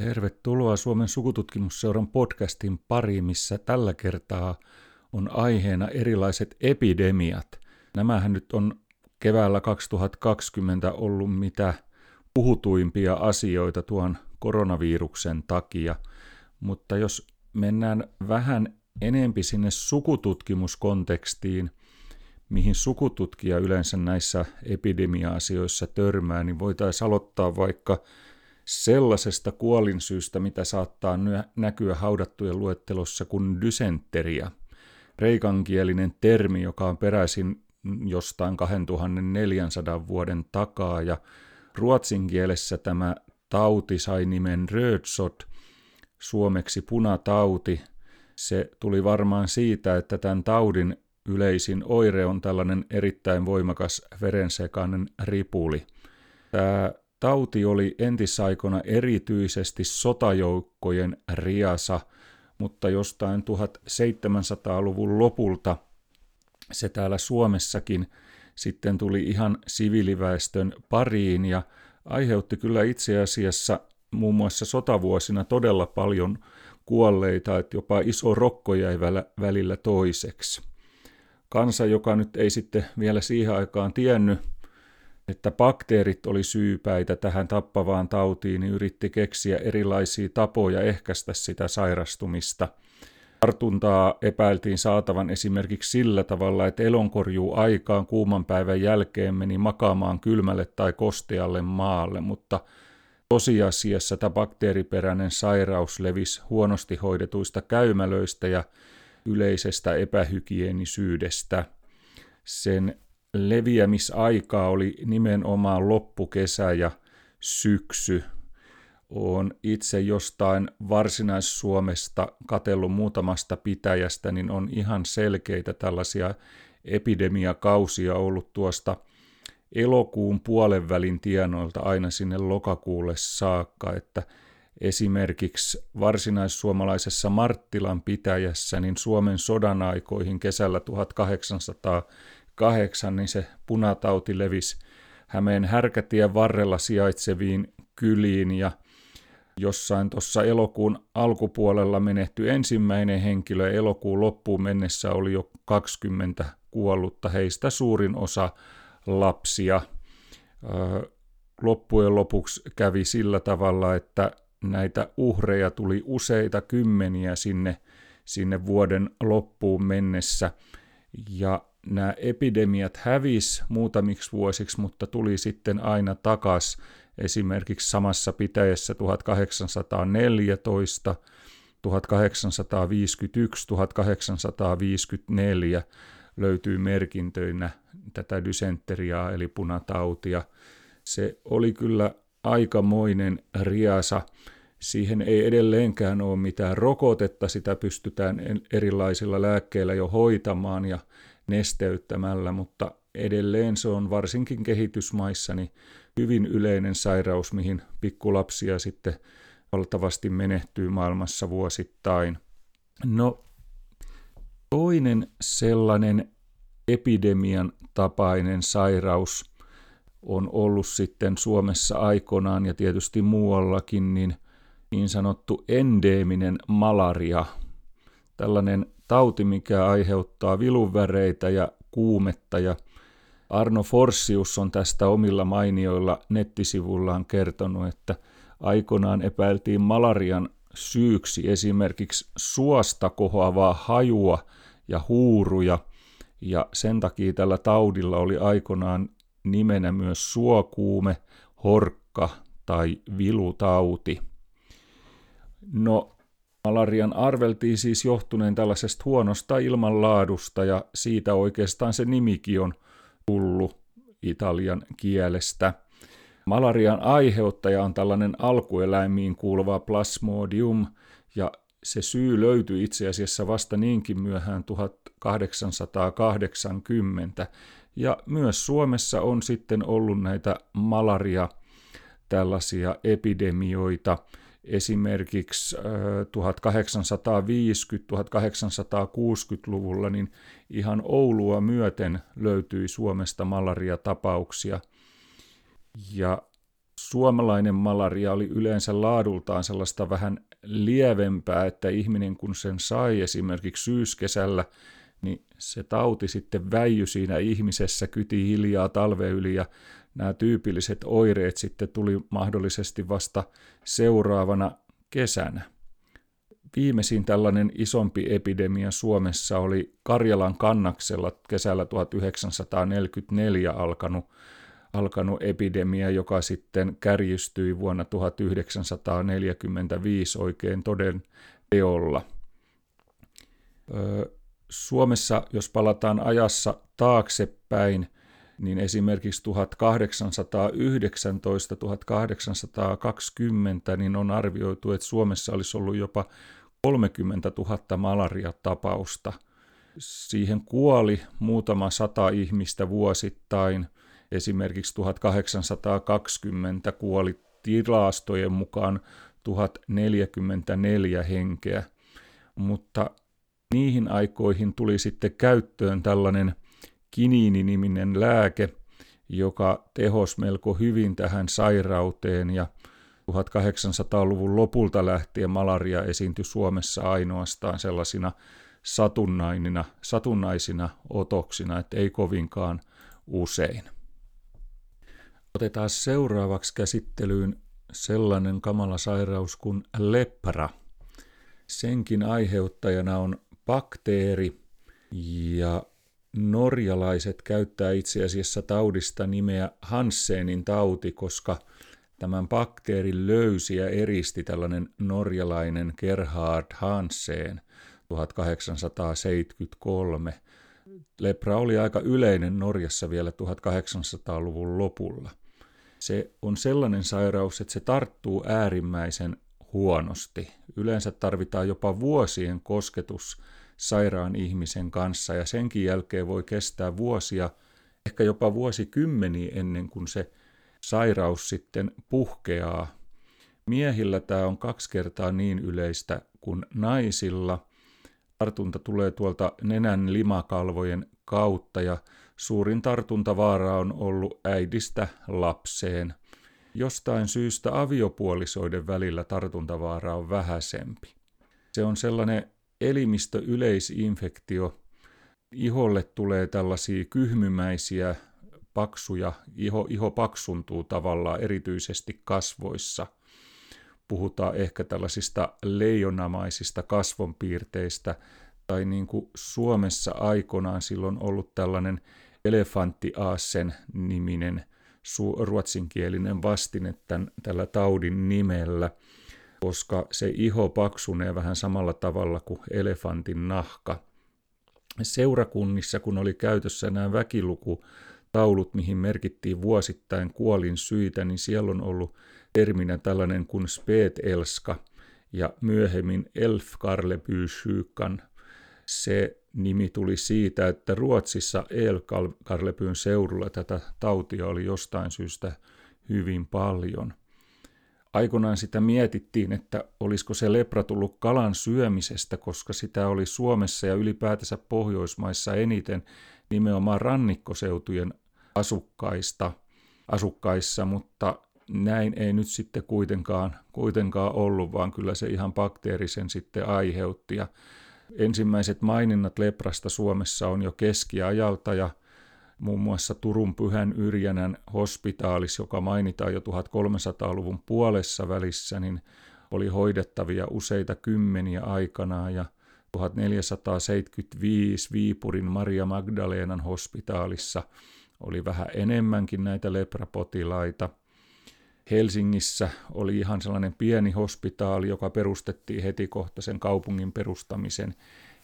Tervetuloa Suomen Sukututkimusseuran podcastin pariin, missä tällä kertaa on aiheena erilaiset epidemiat. Nämähän nyt on keväällä 2020 ollut mitä puhutuimpia asioita tuon koronaviruksen takia, mutta jos mennään vähän enempi sinne sukututkimuskontekstiin, mihin sukututkija yleensä näissä epidemia-asioissa törmää, niin voitaisiin aloittaa vaikka sellaisesta kuolinsyystä, mitä saattaa näkyä haudattujen luettelossa kuin dysenteria. Kreikankielinen termi, joka on peräisin jostain 2400 vuoden takaa, ja ruotsin kielessä tämä tauti sai nimen rödsot, suomeksi punatauti. Se tuli varmaan siitä, että tämän taudin yleisin oire on tällainen erittäin voimakas verensekainen ripuli. Tämä tauti oli entisaikona erityisesti sotajoukkojen riasa, mutta jostain 1700-luvun lopulta se täällä Suomessakin sitten tuli ihan siviiliväestön pariin ja aiheutti kyllä itse asiassa muun muassa sotavuosina todella paljon kuolleita, että jopa iso rokko jäi välillä toiseksi. Kansa, joka nyt ei sitten vielä siihen aikaan tiennyt, että bakteerit oli syypäitä tähän tappavaan tautiin, niin yritti keksiä erilaisia tapoja ehkäistä sitä sairastumista. Tartuntaa epäiltiin saatavan esimerkiksi sillä tavalla, että elonkorjuu aikaan kuuman päivän jälkeen meni makaamaan kylmälle tai kostealle maalle, mutta tosiasiassa tämä bakteeriperäinen sairaus levisi huonosti hoidetuista käymälöistä ja yleisestä epähygienisyydestä. Sen leviämisaikaa oli nimenomaan loppukesä ja syksy. Olen itse jostain Varsinais-Suomesta katsellut muutamasta pitäjästä, niin on ihan selkeitä tällaisia epidemiakausia ollut tuosta elokuun puolenvälin tienoilta aina sinne lokakuulle saakka, että esimerkiksi varsinais-suomalaisessa Marttilan pitäjässä niin Suomen sodan aikoihin kesällä 1808 niin se punatauti levisi Hämeen härkätien varrella sijaitseviin kyliin ja jossain tuossa elokuun alkupuolella menehtyi ensimmäinen henkilö. Elokuun loppuun mennessä oli jo 20 kuollutta, heistä suurin osa lapsia. Loppujen lopuksi kävi sillä tavalla, että näitä uhreja tuli useita kymmeniä sinne vuoden loppuun mennessä. Ja nämä epidemiat hävisi muutamiksi vuosiksi, mutta tuli sitten aina takaisin. Esimerkiksi samassa pitäjässä 1814, 1851, 1854 löytyy merkintöinä tätä dysenteriaa eli punatautia. Se oli kyllä aikamoinen riasa. Siihen ei edelleenkään ole mitään rokotetta, sitä pystytään erilaisilla lääkkeillä jo hoitamaan ja nesteyttämällä, mutta edelleen se on varsinkin kehitysmaissa niin hyvin yleinen sairaus, mihin pikkulapsia sitten valtavasti menehtyy maailmassa vuosittain. No, toinen sellainen epidemian tapainen sairaus on ollut sitten Suomessa aikanaan ja tietysti muuallakin niin sanottu endeeminen malaria. Tällainen tauti, mikä aiheuttaa vilunväreitä ja kuumetta. Ja Arno Forsius on tästä omilla mainioilla nettisivullaan kertonut, että aikanaan epäiltiin malarian syyksi esimerkiksi suosta kohoavaa hajua ja huuruja. Ja sen takia tällä taudilla oli aikanaan nimenä myös suokuume, horkka tai vilutauti. No, malarian arveltiin siis johtuneen tällaisesta huonosta ilmanlaadusta ja siitä oikeastaan se nimikin on tullut italian kielestä. Malarian aiheuttaja on tällainen alkueläimiin kuuluva plasmodium ja se syy löytyi itse asiassa vasta niinkin myöhään 1880. Ja myös Suomessa on sitten ollut näitä malaria tällaisia epidemioita. Esimerkiksi 1850-1860-luvulla niin ihan Oulua myöten löytyi Suomesta malariatapauksia. Ja suomalainen malaria oli yleensä laadultaan sellaista vähän lievempää, että ihminen kun sen sai esimerkiksi syyskesällä, niin se tauti sitten väijy siinä ihmisessä, kyti hiljaa talven yli ja nämä tyypilliset oireet sitten tuli mahdollisesti vasta seuraavana kesänä. Viimeisin tällainen isompi epidemia Suomessa oli Karjalan kannaksella kesällä 1944 alkanut epidemia, joka sitten kärjistyi vuonna 1945 oikein toden teolla. Suomessa, jos palataan ajassa taaksepäin, niin esimerkiksi 1819-1820 niin on arvioitu, että Suomessa olisi ollut jopa 30 000 malariatapausta. Siihen kuoli muutama sata ihmistä vuosittain. Esimerkiksi 1820 kuoli tilastojen mukaan 1044 henkeä, mutta niihin aikoihin tuli sitten käyttöön tällainen kiniininiminen lääke, joka tehosi melko hyvin tähän sairauteen, ja 1800-luvun lopulta lähtien malaria esiintyi Suomessa ainoastaan sellaisina satunnaisina otoksina, että ei kovinkaan usein. Otetaan seuraavaksi käsittelyyn sellainen kamala sairaus kuin lepra. Senkin aiheuttajana on bakteeri, ja norjalaiset käyttää itse asiassa taudista nimeä Hansenin tauti, koska tämän bakteerin löysi ja eristi tällainen norjalainen Gerhard Hansen 1873. Lepra oli aika yleinen Norjassa vielä 1800-luvun lopulla. Se on sellainen sairaus, että se tarttuu äärimmäisen huonosti. Yleensä tarvitaan jopa vuosien kosketus sairaan ihmisen kanssa, ja senkin jälkeen voi kestää vuosia, ehkä jopa vuosikymmeniä ennen kuin se sairaus sitten puhkeaa. Miehillä tämä on 2 kertaa niin yleistä kuin naisilla. Tartunta tulee tuolta nenän limakalvojen kautta, ja suurin tartuntavaara on ollut äidistä lapseen. Jostain syystä aviopuolisoiden välillä tartuntavaara on vähäisempi. Se on sellainen elimistöyleisinfektio. Iholle tulee tällaisia kyhmymäisiä paksuja. Iho paksuntuu tavallaan erityisesti kasvoissa. Puhutaan ehkä tällaisista leijonamaisista kasvonpiirteistä, tai niin kuin Suomessa aikoinaan silloin ollut tällainen elefanttiaasen niminen ruotsinkielinen vastine tällä taudin nimellä, koska se iho paksunee vähän samalla tavalla kuin elefantin nahka. Seurakunnissa, kun oli käytössä nämä väkilukutaulut, mihin merkittiin vuosittain kuolinsyitä, niin siellä on ollut terminä tällainen kuin spetelska ja myöhemmin Elfkarleby-sjukan. Se nimi tuli siitä, että Ruotsissa Eel-Karlebyn seudulla tätä tautia oli jostain syystä hyvin paljon. Aikoinaan sitä mietittiin, että olisiko se lepra tullut kalan syömisestä, koska sitä oli Suomessa ja ylipäätänsä Pohjoismaissa eniten nimenomaan rannikkoseutujen asukkaissa, mutta näin ei nyt sitten kuitenkaan ollut, vaan kyllä se ihan bakteerisen sitten aiheutti. Ja ensimmäiset maininnat leprasta Suomessa on jo keskiajalta, ja muun muassa Turun Pyhän Yrjänän hospitaalissa, joka mainitaan jo 1300-luvun puolessa välissä, niin oli hoidettavia useita kymmeniä aikanaan, ja 1475 Viipurin Maria Magdalenan hospitaalissa oli vähän enemmänkin näitä leprapotilaita. Helsingissä oli ihan sellainen pieni hospitaali, joka perustettiin heti kohta sen kaupungin perustamisen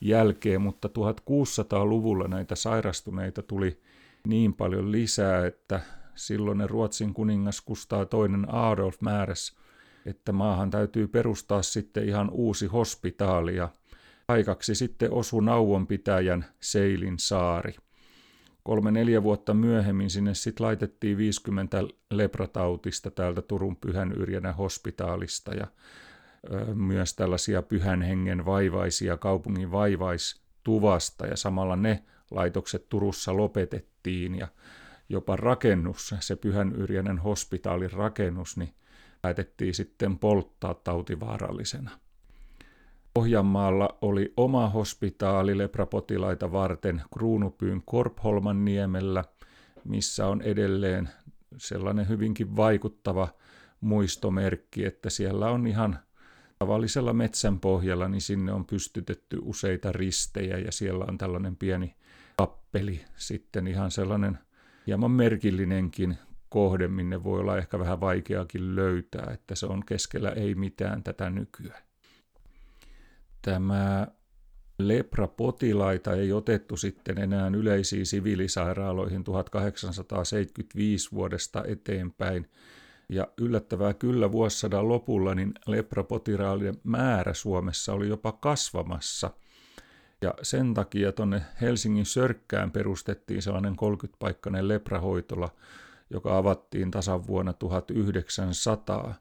jälkeen, mutta 1600-luvulla näitä sairastuneita tuli niin paljon lisää, että silloinen Ruotsin kuningas Kustaa toinen Adolf määräsi, että maahan täytyy perustaa sitten ihan uusi hospitaali, ja paikaksi sitten osui Nauvon pitäjän Seilin saari. 3-4 vuotta myöhemmin sinne sitten laitettiin 50 lepratautista täältä Turun Pyhän Yrjänän hospitaalista, ja myös tällaisia pyhän hengen vaivaisia kaupungin vaivaistuvasta, ja samalla ne laitokset Turussa lopetettiin, ja jopa rakennus, se Pyhän Yrjänän hospitaalin rakennus, niin päätettiin sitten polttaa tautivaarallisena. Pohjanmaalla oli oma hospitaali leprapotilaita varten Kruunupyyn Korpholmanniemellä, missä on edelleen sellainen hyvinkin vaikuttava muistomerkki, että siellä on ihan tavallisella metsän pohjalla, niin sinne on pystytetty useita ristejä ja siellä on tällainen pieni kappeli, sitten ihan sellainen hieman merkillinenkin kohde, minne voi olla ehkä vähän vaikeakin löytää, että se on keskellä ei mitään tätä nykyään. Tämä leprapotilaita ei otettu sitten enää yleisiin siviilisairaaloihin 1875 vuodesta eteenpäin. Ja yllättävää kyllä vuosisadan lopulla niin leprapotilaiden määrä Suomessa oli jopa kasvamassa. Ja sen takia tuonne Helsingin Sörkkään perustettiin sellainen 30-paikkainen leprahoitola, joka avattiin tasan vuonna 1900.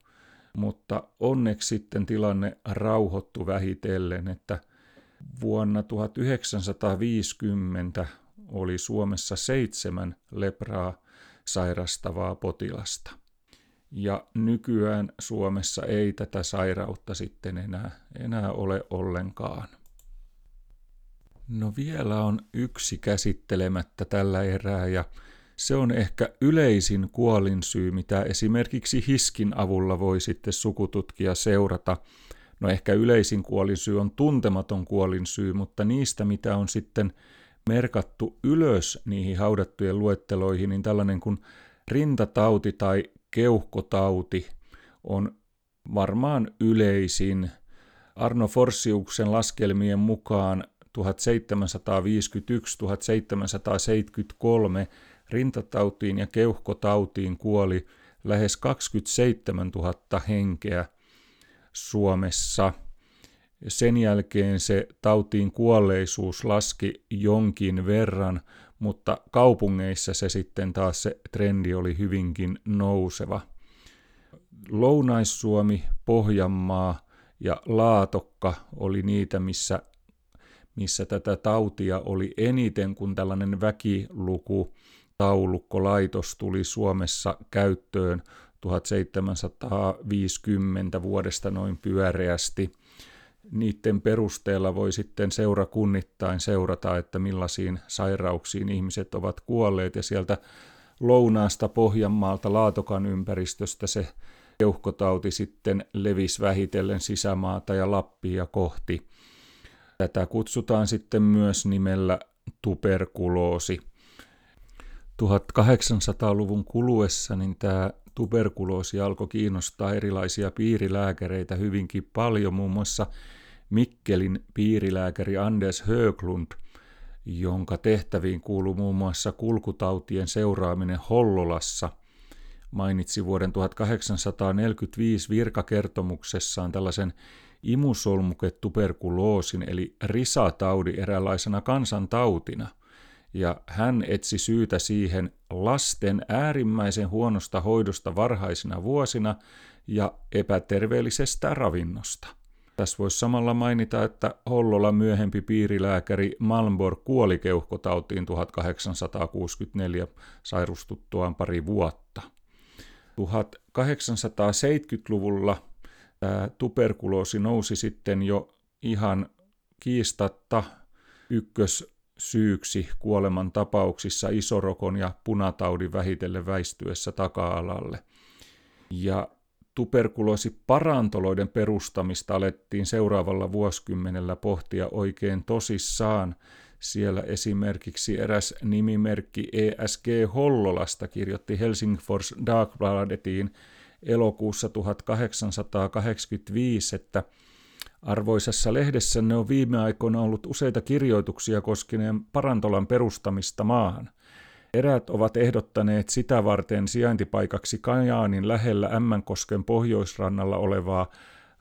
Mutta onneksi sitten tilanne rauhoittui vähitellen, että vuonna 1950 oli Suomessa 7 lepraa sairastavaa potilasta. Ja nykyään Suomessa ei tätä sairautta sitten enää ole ollenkaan. No vielä on yksi käsittelemättä tällä erää ja se on ehkä yleisin kuolinsyy, mitä esimerkiksi hiskin avulla voi sitten sukututkija seurata. No ehkä yleisin kuolinsyy on tuntematon kuolinsyy, mutta niistä mitä on sitten merkattu ylös niihin haudattujen luetteloihin, niin tällainen kuin rintatauti tai keuhkotauti on varmaan yleisin. Arno Forsiuksen laskelmien mukaan 1751-1773 rintatautiin ja keuhkotautiin kuoli lähes 27 000 henkeä Suomessa. Sen jälkeen se tautiin kuolleisuus laski jonkin verran, mutta kaupungeissa se sitten taas se trendi oli hyvinkin nouseva. Lounais-Suomi, Pohjanmaa ja Laatokka oli niitä, missä tätä tautia oli eniten, kun tällainen väkilukutaulukkolaitos tuli Suomessa käyttöön 1750 vuodesta noin pyöreästi. Niiden perusteella voi sitten seurakunnittain seurata, että millaisiin sairauksiin ihmiset ovat kuolleet. Ja sieltä lounaasta Pohjanmaalta Laatokan ympäristöstä se keuhkotauti sitten levisi vähitellen sisämaata ja Lappia kohti. Tätä kutsutaan sitten myös nimellä tuberkuloosi. 1800-luvun kuluessa niin tämä tuberkuloosi alkoi kiinnostaa erilaisia piirilääkäreitä hyvinkin paljon, muun muassa Mikkelin piirilääkäri Anders Höglund, jonka tehtäviin kuului muun muassa kulkutautien seuraaminen Hollolassa, mainitsi vuoden 1845 virkakertomuksessaan tällaisen imusolmuketuberkuloosin eli risataudin eräänlaisena kansantautina. Ja hän etsi syytä siihen lasten äärimmäisen huonosta hoidosta varhaisina vuosina ja epäterveellisestä ravinnosta. Tässä voisi samalla mainita, että Hollolan myöhempi piirilääkäri Malmborg kuoli keuhkotautiin 1864 sairastuttuaan pari vuotta. 1870-luvulla tuberkuloosi nousi sitten jo ihan kiistatta ykkössyyksi kuoleman tapauksissa isorokon ja punataudin vähitellen väistyessä taka-alalle. Ja tuberkuloosiparantoloiden perustamista alettiin seuraavalla vuosikymmenellä pohtia oikein tosissaan. Siellä esimerkiksi eräs nimimerkki ESG Hollolasta kirjoitti Helsingfors Dagbladetiin elokuussa 1885, että arvoisessa lehdessänne on viime aikoina ollut useita kirjoituksia koskeneen parantolan perustamista maahan. Eräät ovat ehdottaneet sitä varten sijaintipaikaksi Kajaanin lähellä Ämmänkosken pohjoisrannalla olevaa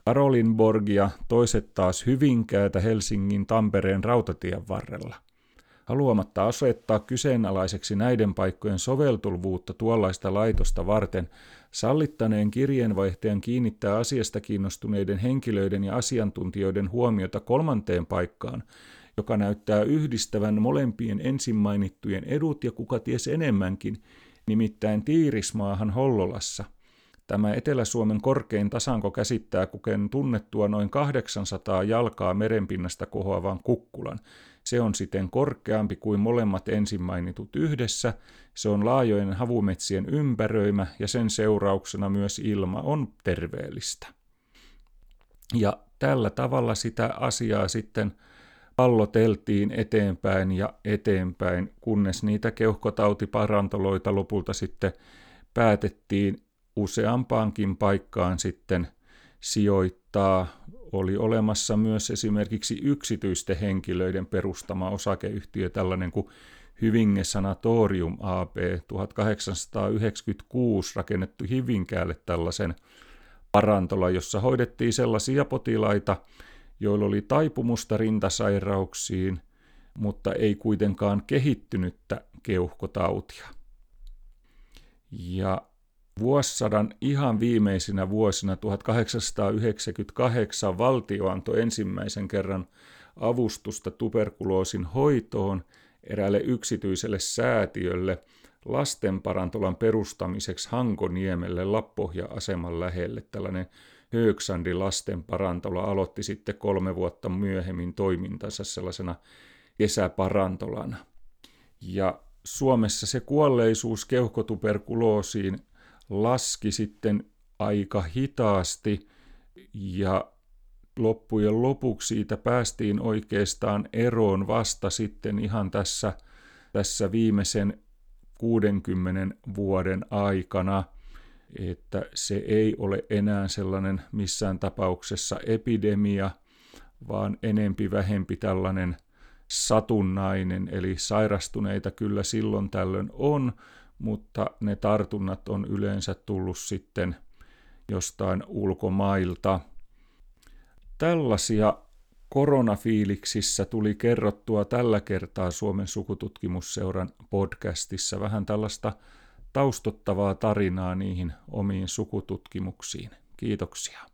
Karolinborgia, toiset taas Hyvinkäätä Helsingin Tampereen rautatien varrella. Haluamatta asettaa kyseenalaiseksi näiden paikkojen soveltuvuutta tuollaista laitosta varten, sallittaneen kirjeenvaihtajan kiinnittää asiasta kiinnostuneiden henkilöiden ja asiantuntijoiden huomiota kolmanteen paikkaan, joka näyttää yhdistävän molempien ensin mainittujen edut ja kuka ties enemmänkin, nimittäin tiirismaahan Hollolassa. Tämä Etelä-Suomen korkein tasanko käsittää kuken tunnettua noin 800 jalkaa merenpinnasta kohoavan kukkulan. Se on siten korkeampi kuin molemmat ensin mainitut yhdessä, se on laajojen havumetsien ympäröimä ja sen seurauksena myös ilma on terveellistä. Ja tällä tavalla sitä asiaa sitten palloteltiin eteenpäin ja eteenpäin, kunnes niitä keuhkotautiparantoloita lopulta sitten päätettiin useampaankin paikkaan sitten sijoittaa. Oli olemassa myös esimerkiksi yksityisten henkilöiden perustama osakeyhtiö, tällainen kuin Hyvinge Sanatorium AB, 1896 rakennettu Hyvinkäälle tällaisen parantola, jossa hoidettiin sellaisia potilaita, joilla oli taipumusta rintasairauksiin, mutta ei kuitenkaan kehittynyttä keuhkotautia. Ja vuosisadan ihan viimeisinä vuosina 1898 valtio antoi ensimmäisen kerran avustusta tuberkuloosin hoitoon eräälle yksityiselle säätiölle lastenparantolan perustamiseksi Hankoniemelle Lappohja-aseman lähelle. Tällainen Högsandi lastenparantola aloitti sitten 3 vuotta myöhemmin toimintansa sellaisena kesäparantolana. Ja Suomessa se kuolleisuus keuhkotuberkuloosiin laski sitten aika hitaasti ja loppujen lopuksi siitä päästiin oikeastaan eroon vasta sitten ihan tässä viimeisen 60 vuoden aikana, että se ei ole enää sellainen missään tapauksessa epidemia, vaan enempi vähempi tällainen satunnainen, eli sairastuneita kyllä silloin tällöin on, mutta ne tartunnat on yleensä tullut sitten jostain ulkomailta. Tällaisia koronafiiliksissä tuli kerrottua tällä kertaa Suomen Sukututkimusseuran podcastissa. Vähän tällaista taustottavaa tarinaa niihin omiin sukututkimuksiin. Kiitoksia.